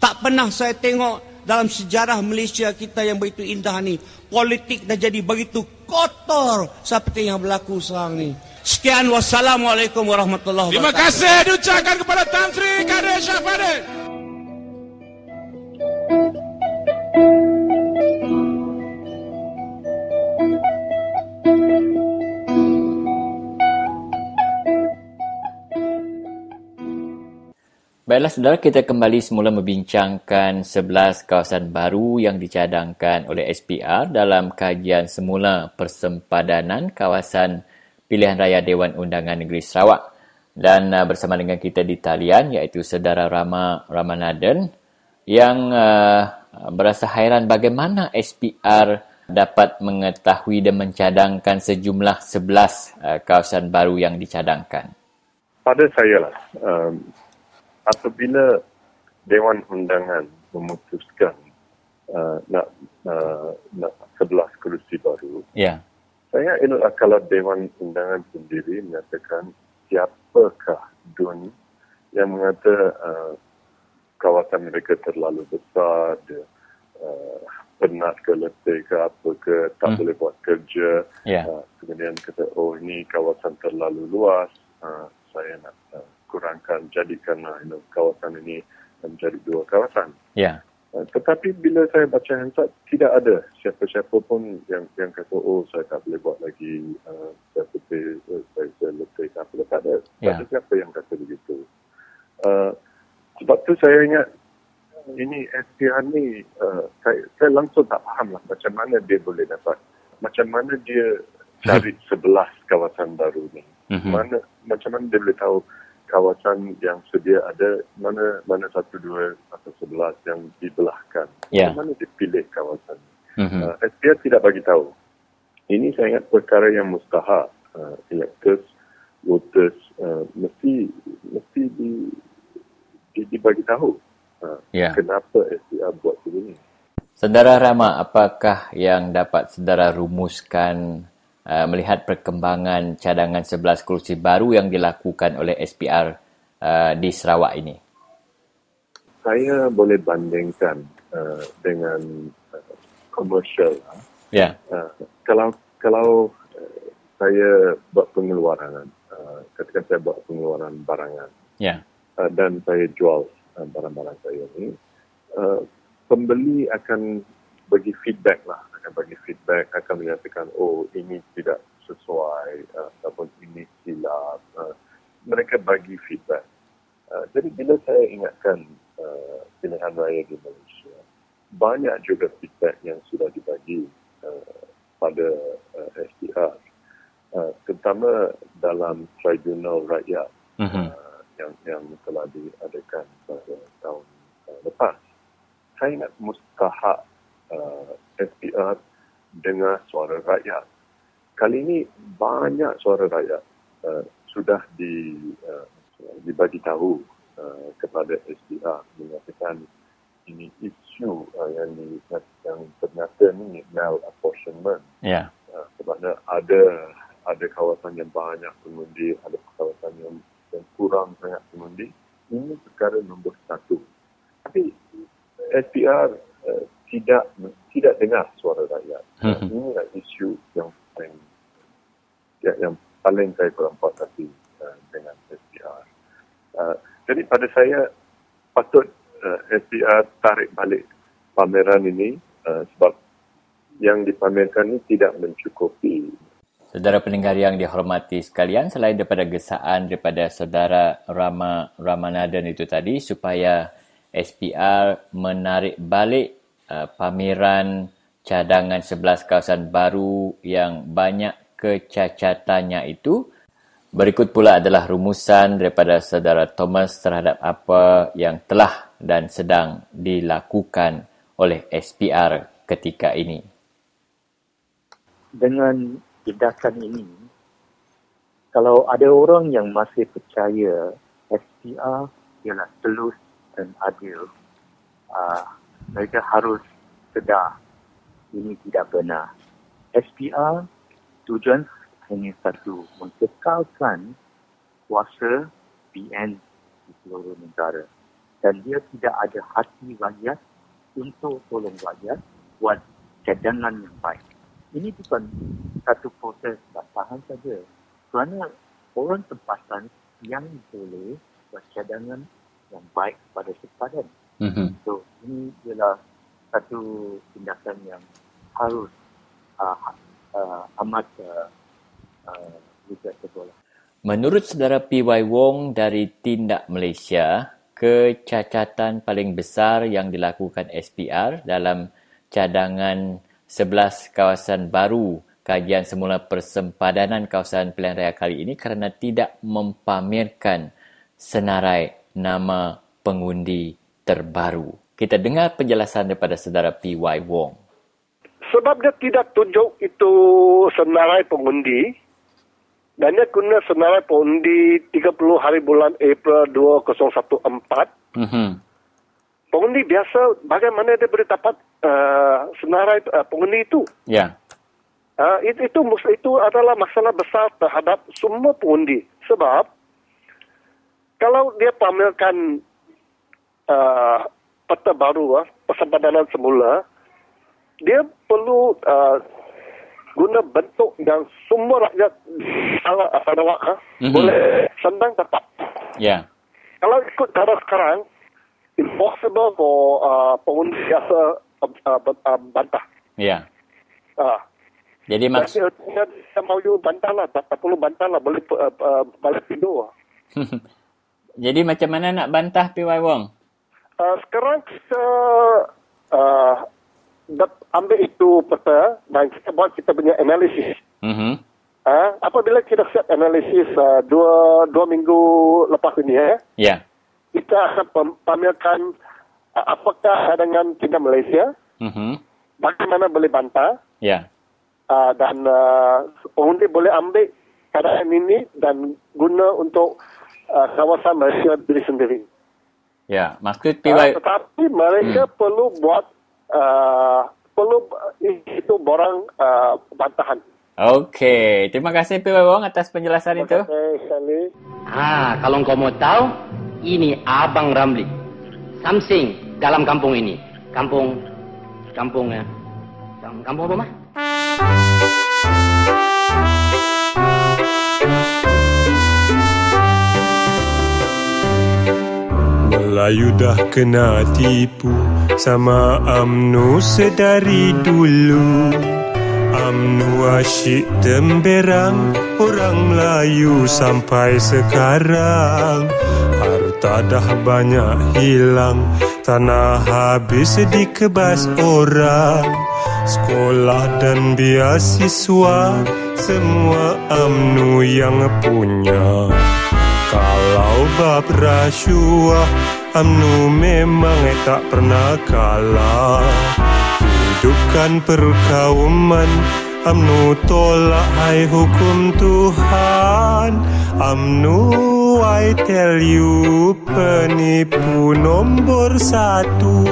Tak pernah saya tengok dalam sejarah Malaysia kita yang begitu indah ni, politik dah jadi begitu kotor seperti yang berlaku sekarang ni. Sekian, wassalamualaikum warahmatullahi wabarakatuh. Terima kasih diucapkan kepada Tan Sri Kadir Syafadin. Baiklah saudara, kita kembali semula membincangkan 11 kawasan baru yang dicadangkan oleh SPR dalam kajian semula persempadanan kawasan pilihan raya Dewan Undangan Negeri Sarawak. Dan bersama dengan kita di talian iaitu saudara Rama Ramanathan yang berasa hairan bagaimana SPR dapat mengetahui dan mencadangkan sejumlah 11 kawasan baru yang dicadangkan. Pada saya lah, apabila Dewan Undangan memutuskan nak 11 kerusi baru, yeah, saya elok akal Dewan Undangan sendiri menyatakan siapakah DUN yang mengata kawasan mereka terlalu besar, dia penat ke, letih ke, apa ke, tak boleh buat kerja. Yeah. Kemudian kata, oh ini kawasan terlalu luas, saya nak kurangkan, jadikan kawasan ini menjadi dua kawasan. Yeah. Tetapi bila saya baca Hansard, tidak ada siapa-siapa pun yang kata, oh saya tak boleh buat lagi, saya letih, tak ada. Yeah. Tak ada siapa yang kata begitu. Sebab tu saya ingat, ini SPR ni, saya langsung tak faham lah macam mana dia boleh dapat, macam mana dia cari 11 kawasan baru ni. Mm-hmm. Macam mana dia boleh tahu kawasan yang sedia ada, mana 1, 2 atau 11 yang dibelahkan. Yeah. Mana dipilih kawasan. Mm-hmm. SPR tidak bagi tahu. Ini saya ingat perkara yang mustahak. Electors, voters mesti dibagi tahu. Yeah. Kenapa SPR buat begini. Saudara Rama, apakah yang dapat saudara rumuskan melihat perkembangan cadangan 11 kerusi baru yang dilakukan oleh SPR di Sarawak ini? Saya boleh bandingkan dengan komersial. Ya. Yeah. Kalau saya buat pengeluaran, ketika saya buat pengeluaran barangan, yeah, dan saya jual barang-barang saya ini, pembeli akan bagi feedback lah, akan menyatakan, oh ini tidak sesuai, ataupun ini silap. Mereka bagi feedback. Jadi bila saya ingatkan pilihan raya di Malaysia, banyak juga feedback yang sudah dibagi pada SPR. Terutama dalam tribunal rakyat yang telah diadakan pada tahun lepas. Saya ingat mustahak SPR dengar suara rakyat. Kali ini banyak suara rakyat sudah dibagi tahu kepada SPR, menyatakan ini isu yang ternyata ini malapportionment. Yeah. Sebabnya ada kawasan yang banyak pengundi, ada kawasan yang kurang sangat pengundi. Ini perkara nombor satu. Tapi SPR tidak dengar suara rakyat. Inilah isu yang paling saya kurang puas hati dengan SPR. Jadi pada saya patut SPR tarik balik pameran ini sebab yang dipamerkan ini tidak mencukupi. Saudara pendengar yang dihormati sekalian, selain daripada gesaan daripada saudara Rama Ramanathan itu tadi supaya SPR menarik balik pameran cadangan 11 kawasan baru yang banyak kecacatannya itu, berikut pula adalah rumusan daripada saudara Thomas terhadap apa yang telah dan sedang dilakukan oleh SPR ketika ini. Dengan tindakan ini, kalau ada orang yang masih percaya SPR ialah telus dan adil, mereka harus sedar ini tidak benar. SPR tujuan hanya satu, mengekalkan kuasa PN di seluruh negara, dan dia tidak ada hati rakyat untuk tolong rakyat buat cadangan yang baik. Ini bukan satu proses basahan saja. Kerana orang tempatan yang boleh buat cadangan yang baik kepada sempadan. So, ini ialah satu tindakan yang harus amat diperhatikan. Menurut saudara P.Y. Wong dari Tindak Malaysia, kecacatan paling besar yang dilakukan SPR dalam cadangan 11 kawasan baru kajian semula persempadanan kawasan pilihan raya kali ini kerana tidak mempamerkan senarai nama pengundi terbaru. Kita dengar penjelasan daripada saudara P.Y. Wong. Sebab dia tidak tunjuk itu senarai pengundi dan dia guna senarai pengundi 30 hari bulan April 2014. Pengundi biasa, bagaimana dia boleh dapat senarai pengundi itu? Ya. Itu adalah masalah besar terhadap semua pengundi. Sebab kalau dia pamerkan peta baru, persempadanan semula, dia perlu guna bentuk yang semua rakyat Sarawak boleh senang dapat. Ya. Kalau ikut cara sekarang, impossible for pengundi biasa bantah. Ya. Jadi maksudnya kita mau bantah lah, tak perlu bantah lah, boleh balik tidur. Jadi macam mana nak bantah P.Y. Wong? Sekarang kita ambil itu peta dan kita buat kita punya analisis. Apabila kita set analisis dua minggu lepas ini, kita akan pamerkan apakah cadangan Tindak Malaysia, bagaimana boleh bantah, dan pengundi boleh ambil keadaan ini dan guna untuk kawasan Malaysia diri sendiri. Ya, maksud PY... tetapi mereka perlu buat itu borang bantahan. Okey, terima kasih P.Y. Wong atas penjelasan itu. Terima kasih. Kalau kau mau tahu, ini Abang Ramli. Something dalam kampung ini. Kampung ya. Kampung apa, Mah? Melayu dah kena tipu sama UMNO sedari dulu. UMNO asyik temberang orang Melayu sampai sekarang. Harta dah banyak hilang, tanah habis dikebas orang. Sekolah dan biasiswa semua UMNO yang punya. Kalau bab rasuah, UMNO memang tak pernah kalah. Hidupkan perkauman, UMNO tolak hai hukum Tuhan. UMNO, I tell you, penipu nombor satu.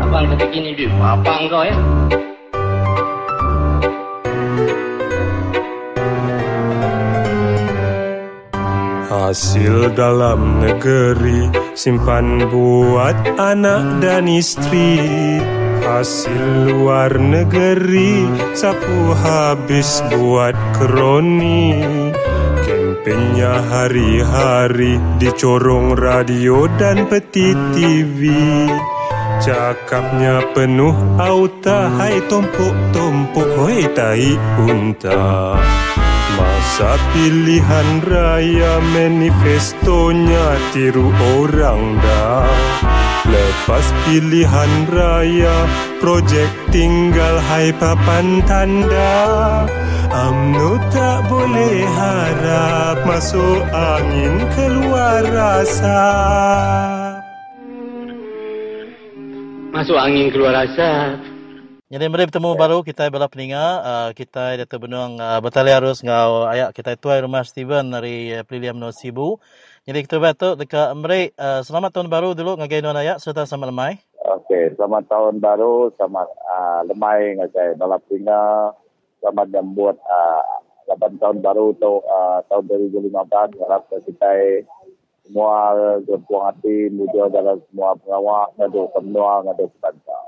Abang kata gini dia, abang kau ya? Hasil dalam negeri simpan buat anak dan isteri. Hasil luar negeri sapu habis buat kroni. Kempennya hari-hari di corong radio dan peti TV. Cakapnya penuh auta, hai tumpuk-tumpuk, hai tai unta. Masa pilihan raya manifestonya tiru orang dah. Lepas pilihan raya projek tinggal hai papan tanda. UMNO tak boleh harap masuk angin keluar rasa. Masuk angin keluar rasa. Jadi mari bertemu baru kita bela peninga kita Dato' Benung Batali Arus ngau ayak kita tuai rumah Steven dari Pilihan Menua Sibu. Jadi kita betul dekat mari selamat tahun baru dulu ngagai non ayak serta selamat lemai. Okey, selamat tahun baru, selamat lemai ngagai bela peninga, selamat menyambut 8 tahun baru atau tahun 2015. Harap kita semua berpuang hati, mudah dalam semua pengawak ngadu penuang ngadu bangsa.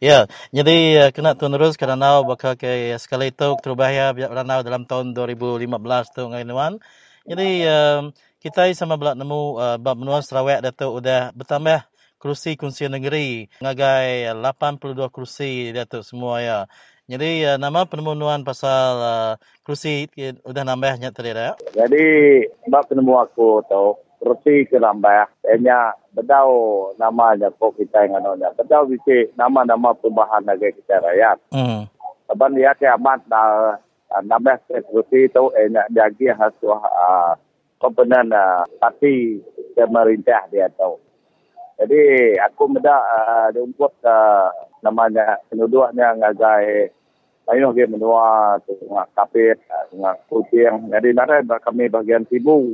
Ya, jadi kena terus kerana bakal ke sekali itu terbahaya beranau dalam tahun 2015 tu ngainuan. Jadi kita sama belak nemu bab menua Sarawak Datuk udah bertambah kerusi-kerusi negeri ngagai 82 kerusi Datuk semua ya. Jadi nama penemuan pasal kerusi udah nambahnya tadi dah. Jadi bab penemu aku tau kerusi ke nambah hanya bedau namanya kok kita nganonya bedau bisi nama-nama perubahan lagi kita rakyat saban dia ke amat dah nambah kerusi tu enak jagi hasuah komponen parti pemerintah dia tau. Jadi aku meda diumput namanya penuduhnya ngagai ayuh ke menua tu ngakapit ngakuting. Jadi nara kami bagian Sibu.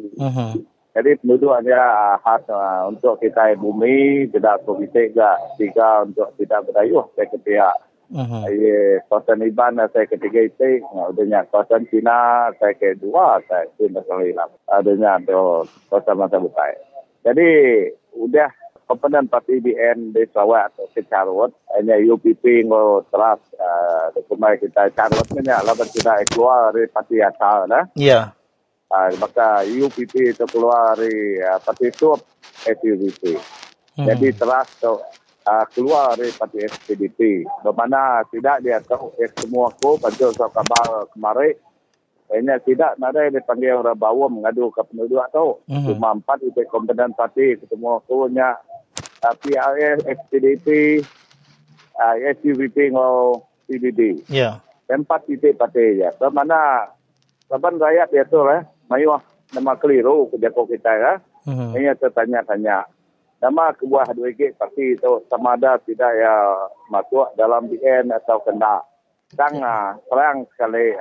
Jadi penuduh adalah khas untuk kita bumi, tidak komite juga. Tiga untuk tidak berdayuh, saya ketiga. Kawasan Iban, saya ketiga itu. Adanya kawasan Cina, saya kedua. Saya Cina selama. Adanya itu kawasan masa bukai. Jadi, udah komponen parti BN di Sarawak atau Carut. Hanya UPP yang teras dokumen kita. Carut ni, lapan kita keluar dari parti asal. Ya. Maka UPP itu keluar dari parti SUP SUPP. Jadi teras itu keluar dari parti SPDP. Bagaimana tidak dia tahu semua aku panggil soal kabar kemarin. Hanya tidak ada yang dipanggil orang bawah mengadu ke penduduk itu. Cuma empat itu komponen parti semua aku nya PRS, SPDP, SUPP atau PDB. Empat itu parti saja. Bagaimana laban rakyat dia tu lah. Mayuah nama keliru kerja kita lah. Ini tertanya-tanya. Nama kebuah dua gig pasti itu sama ada tidak ya masuk dalam BN atau kena. Sekarang sekali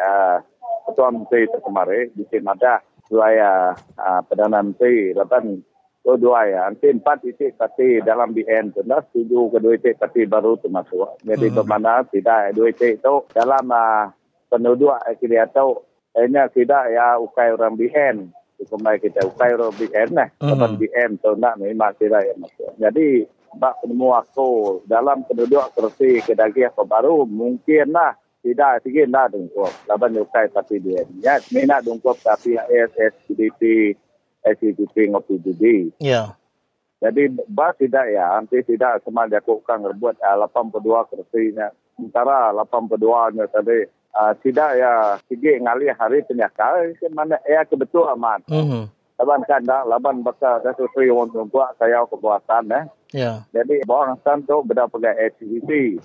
Ketua Menteri itu kemarin di Sini ada. Saya Perdana Menteri laban So dua ya, nanti empat titik parti dalam BN tu, tujuh ke dua titik parti baru tu masuk. Jadi bermakna tidak dua titik tu dalam penduduk kita tahu, ini tidak ya ukai orang BN. Kembali kita ukai orang BN lah, orang BN tu nak memang tidak ya masuk. Jadi bak semua tu dalam penduduk kursi kedagih baru mungkinlah tidak tinggi nak dongkop. Laban ukai parti BN, ya, ni nak dongkop tapi ASS, PDP. SCTP ngopi jadi. Ya. Jadi bah tidak ya, nanti tidak semua dilakukan rebut 82 kursinya. Sementara 82-nya tadi tidak ya sigi ngali hari penyakal ke mana ya kebetul amat. Laban kandang, laban bakal dah sesuai untuk buat saya kepuasan eh. Ya. Jadi orang santo beda pegang SCTP.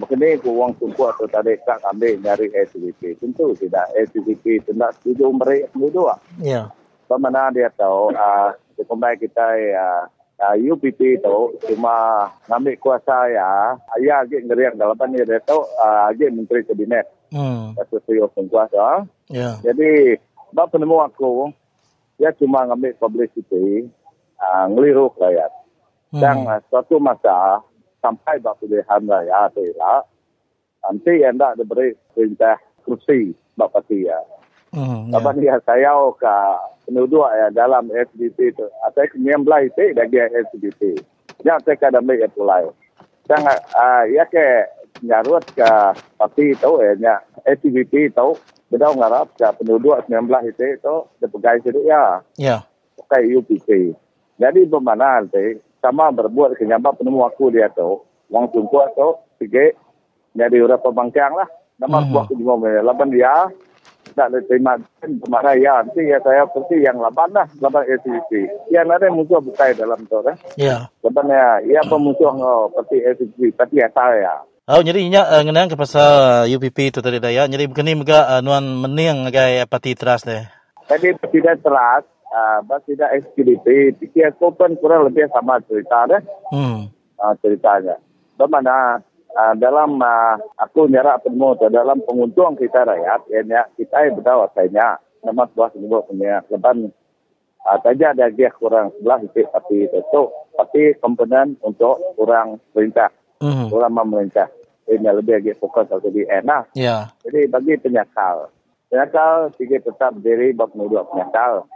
Begini uang sumpu atau tadi kak ambil dari SCTP. Tentu tidak SCTP tidak tujuh mereka berdua. Ya. Pemana dia tahu, sekumpai kita UPT tahu cuma ngambil kuasa ya, ayah agak ngeriak dalaman dia tahu agak menteri kabinet, sesuai kuasa. Yeah. Jadi, bapa penemu aku, dia cuma ngambil publicity, ngeliru rakyat. Dan suatu masa sampai bapa pilihan rakyat tidak, nanti hendak diberi perintah kursi bapa dia. Apa dia saya ke penduduk ya dalam SDT itu. Saya membelai itu dari SDT. Yang saya kadang baik itu lain. Saya ya ke nyarut ke parti itu ya. SDT itu beda ngarap ke penduduk 19 itu dipegai sedikit ya. Ya. Pakai UPC. Jadi bermakna nanti sama berbuat kenyambang penemu aku dia itu. Wang tunggu itu pergi dari urap pembangkang lah. Nama buah kejumlah. Lapan dia tak diterima pemarah ya nanti ya saya pergi yang lapan SCP yang ada musuh bukai dalam tu kan ya sebenarnya ia pemusuh seperti SCP tapi ya saya oh jadi nya ngenang ke pasal UPP tu tadi daya jadi begini mega nuan meniang agai parti teras deh tadi tidak teras bas tidak SCP dia kopen kurang lebih sama cerita deh ceritanya bagaimana dalam aku nyarak penuh dalam penguntung kita rakyat ya kita berdakwah saya nama sebuah sebuah penyelamatan saja ada dia kurang sebelah titik tapi itu tapi komponen untuk kurang perintah kurang memerintah ini lebih agak fokus atau di enak jadi bagi penyakal sikit tetap diri bab mudah penyakal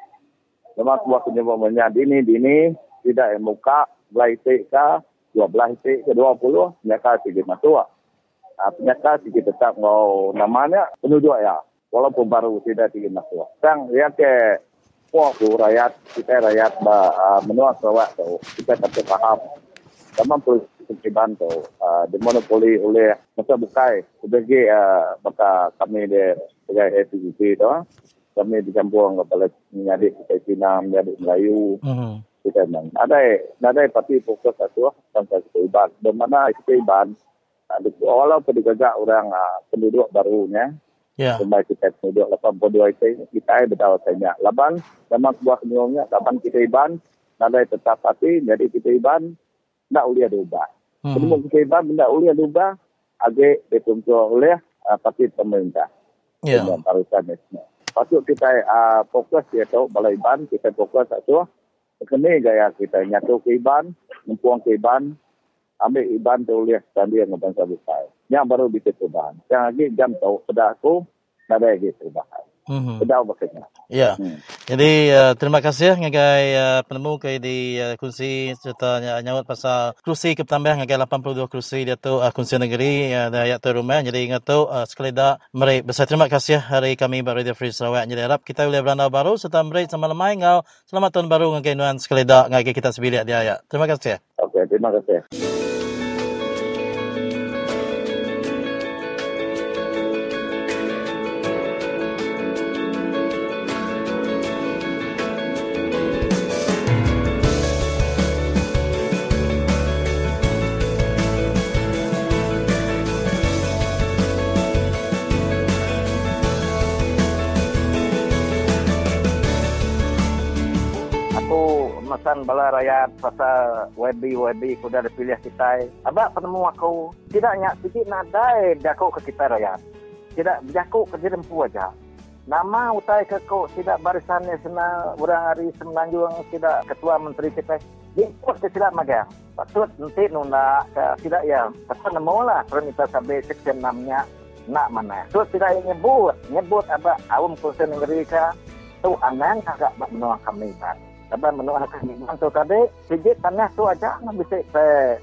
nama sebuah penyelamatan dini tidak muka belah titik 12 titik ke 20 penyakal sikit masuk. Penyakal sikit tetap namanya penduduk ya. Walaupun baru tidak sikit masuk. Sekarang dia ke puaku rakyat, kita rakyat menua Sarawak tu. Kita tak faham. Sama persikiban tu. Dimonopoli oleh masa bukai. Sebagai maka kami dia sebagai SCP tu. Kami dicampur kepada menyadik kita Cina, menyadik Melayu. Kita memang ada parti fokus satu tentang keiban. Di mana keiban, walaupun digagak orang penduduk barunya, sampai kita penduduk 82 itu, kita berdakwah banyak. Laban, memang sebuah kenyongnya, laban keiban, ada tetap parti, jadi keiban, tidak boleh diubah. Sebelum keiban, tidak boleh diubah, agak ditunjuk oleh parti pemerintah. Dengan tarusan itu. Pasuk kita fokus, dia tahu balai ban, kita fokus satu. Kini gaya kita nyatu ke Iban, mempuang ke Iban, ambil Iban terlihat standar dengan bangsa besar. Yang baru bisa perubahan. Yang lagi jam tahu, pada aku, ada lagi perubahan. Pedau maksudnya. Ya. Jadi terima kasih ngagai penemu ke di kursi serta nyawat pasal kursi ke tambah ngagai 82 kursi dia tu kursi negeri daya terumah jadi ingat tu sekali dah merek besar terima kasih hari kami baru Radio Free Sarawak jadi harap kita boleh beranda baru serta merek sama lemai ngau selamat tahun baru ngagai nuan sekali dah ngagai kita sebilik dia ya. Terima kasih. Okey, terima kasih. Bala rakyat pasal WB sudah dipilih kita. Abang penemu aku tidak nyak sedikit nadai jaku ke kita rakyat. Tidak jaku ke diri perempuan aja. Nama utai kekok tidak barisan nasional urang hari Semenanjung tidak ketua menteri kita. Dipos tidak magang. Patut nanti nunda tidak ya. Patut nemu lah permintaan sampai section 6-nya nak mana. Terus tidak nyebut apa awam konsen mereka tu anang agak menolak kami kan. Abang menolak kami tu tadi sejak tanah tu aja nambisik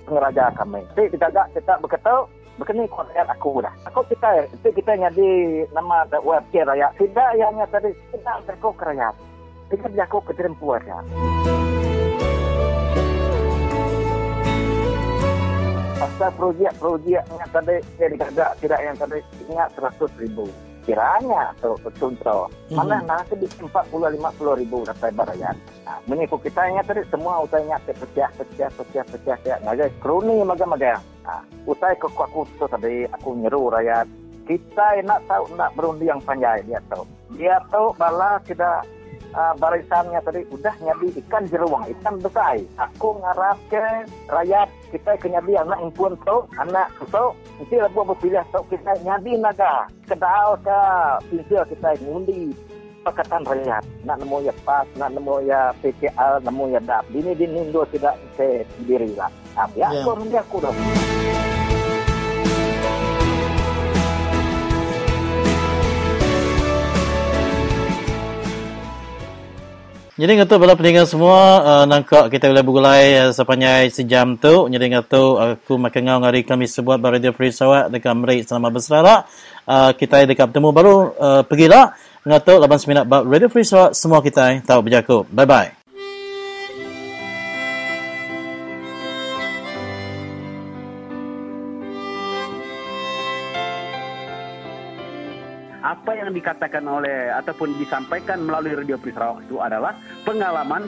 pengeraja kami. Si kita berketul. Berkini konten aku dah. Aku kita jadi nama WFK rakyat. Tidak yang tadi, tidak terkau ke rakyat. Tidak terkau ke perempuan rakyat. Pasal projek-projek yang tadi, tidak yang tadi, ingat 100,000. Kiranya tu, contoh. Mana nanti di 40-50,000 rakyat rakyat. Mengikut kita ingat tadi, semua usaha ingat pecah. Naga kroni maga-maga. Utai aku tu tadi aku nyeru rakyat kita nak tahu nak berundi yang panjai dia tahu bala kita barisannya tadi udah nyadi ikan jeruang ikan besar aku ngarap ke rakyat kita kenyadi anak impun tu anak tu nanti lepas berpilih tu kita nyadi naga kedal ke pinggir kita ngundi pakatan rakyat nak nemu ya PAS nak nemu ya PKL nemu ya DAP ini Indo tidak sendiri lah ya aku rendah kurang. Jadi ngatu bala pendengar semua nangkok kita boleh bergulai sepanjang sejam tu. Jadi ngatu aku Michael Ngaw hari Khamis sebuat pada Radio Free Sarawak dekat Merik Selama Berselera. Kita dekat bertemu baru pergilah ngatu 89 bab Radio Free Sarawak semua kita tahu berjaku. Bye bye. Apa yang dikatakan oleh ataupun disampaikan melalui Radio Free Sarawak itu adalah pengalaman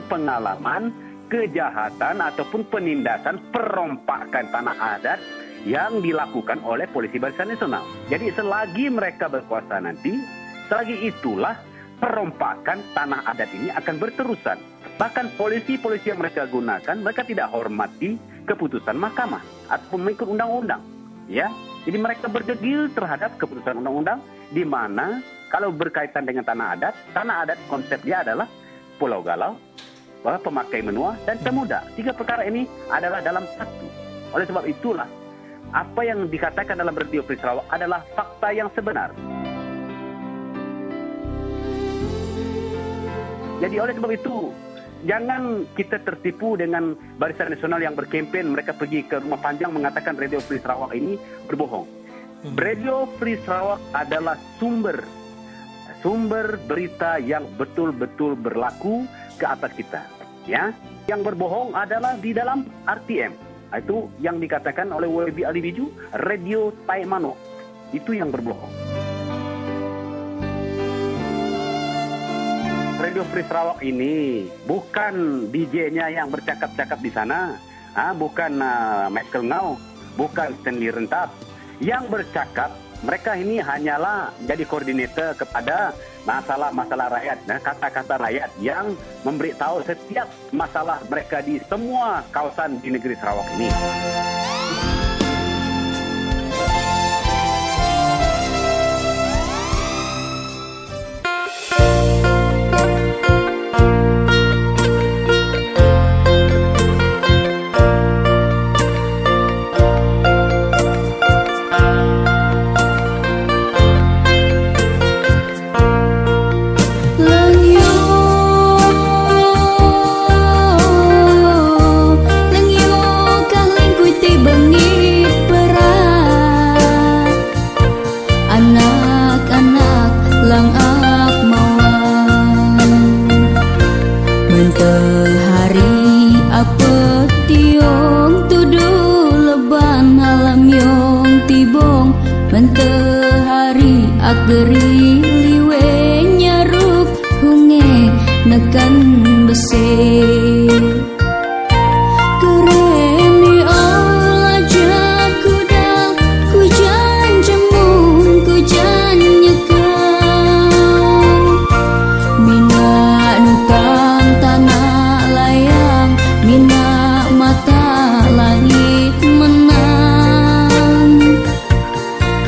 kejahatan ataupun penindasan perompakan tanah adat yang dilakukan oleh polisi Barisan Nasional. Jadi selagi mereka berkuasa nanti, selagi itulah perompakan tanah adat ini akan berterusan. Bahkan polisi-polisi yang mereka gunakan, mereka tidak hormati keputusan mahkamah ataupun mengikut undang-undang. Ya, jadi mereka berdegil terhadap keputusan undang-undang di mana kalau berkaitan dengan tanah adat konsepnya adalah pulau galau, pemakai menua, dan pemuda. 3 perkara ini adalah dalam satu. Oleh sebab itulah, apa yang dikatakan dalam Radio Free Sarawak adalah fakta yang sebenar. Jadi oleh sebab itu, jangan kita tertipu dengan Barisan Nasional yang berkempen, mereka pergi ke rumah panjang mengatakan Radio Free Sarawak ini berbohong. Radio Free Sarawak adalah sumber berita yang betul-betul berlaku ke atas kita. Ya, yang berbohong adalah di dalam RTM. Itu yang dikatakan oleh WB Ali Biju, Radio Taimano. Itu yang berbohong. Radio Free Sarawak ini bukan DJ-nya yang bercakap-cakap di sana. Bukan Michael Ngaw, bukan Stanley Rentap. Yang bercakap, mereka ini hanyalah jadi koordinator kepada masalah-masalah rakyat, kata-kata rakyat yang memberitahu setiap masalah mereka di semua kawasan di negeri Sarawak ini.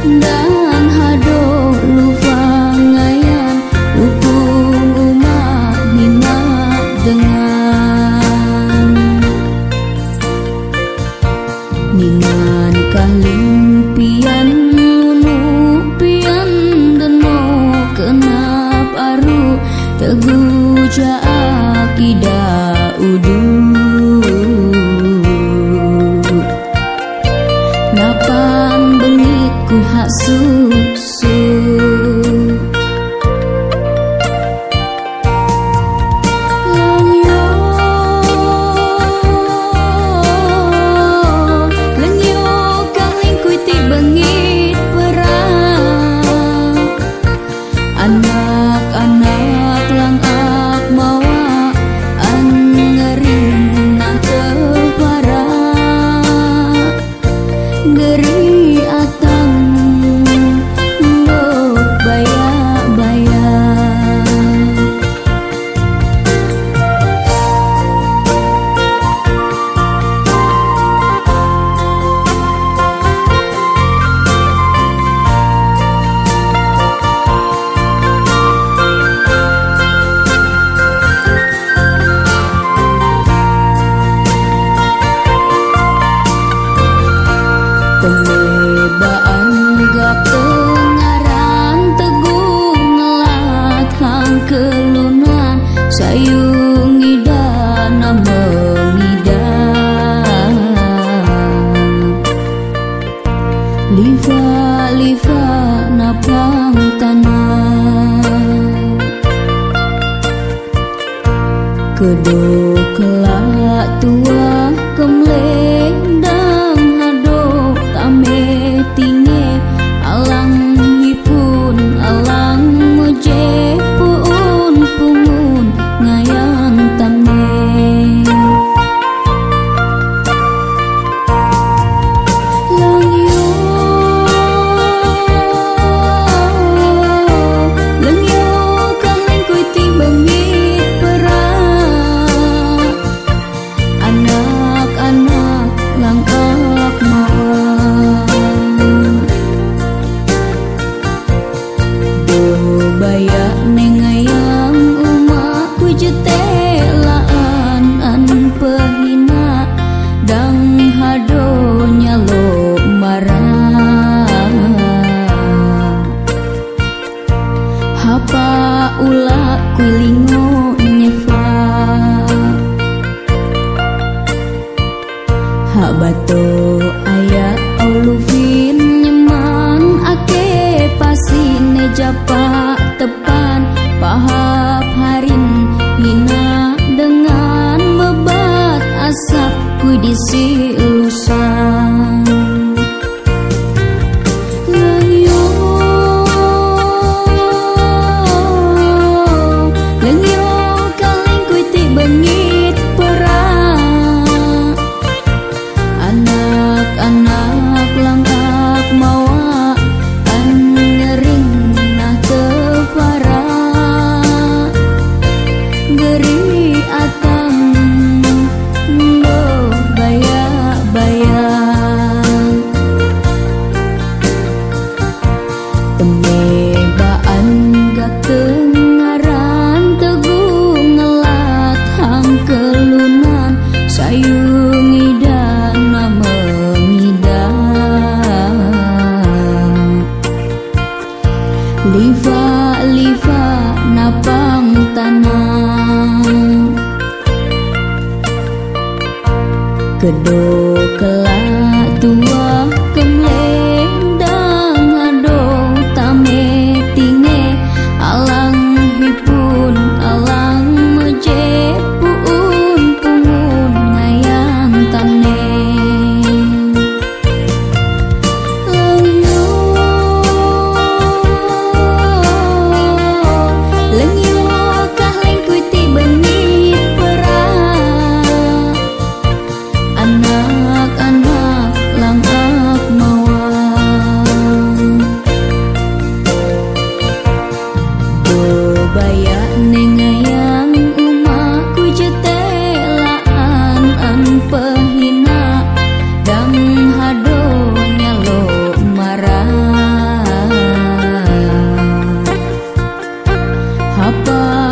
Dan hado lupa ngayan Terhuja akidah udud Napan bengit ku hak susu Kedo kelak tua kemleng dan hadok tame tinge alang hipun alang moje puun pungun ngayang tame Lengyo kaleng kuiti bengi Kedo kelak tua kemleng dang adong tame tinge alang hipun alang meje puun pungun ngayang tane Lengyo Lengyo kah lengkuti bengi Apa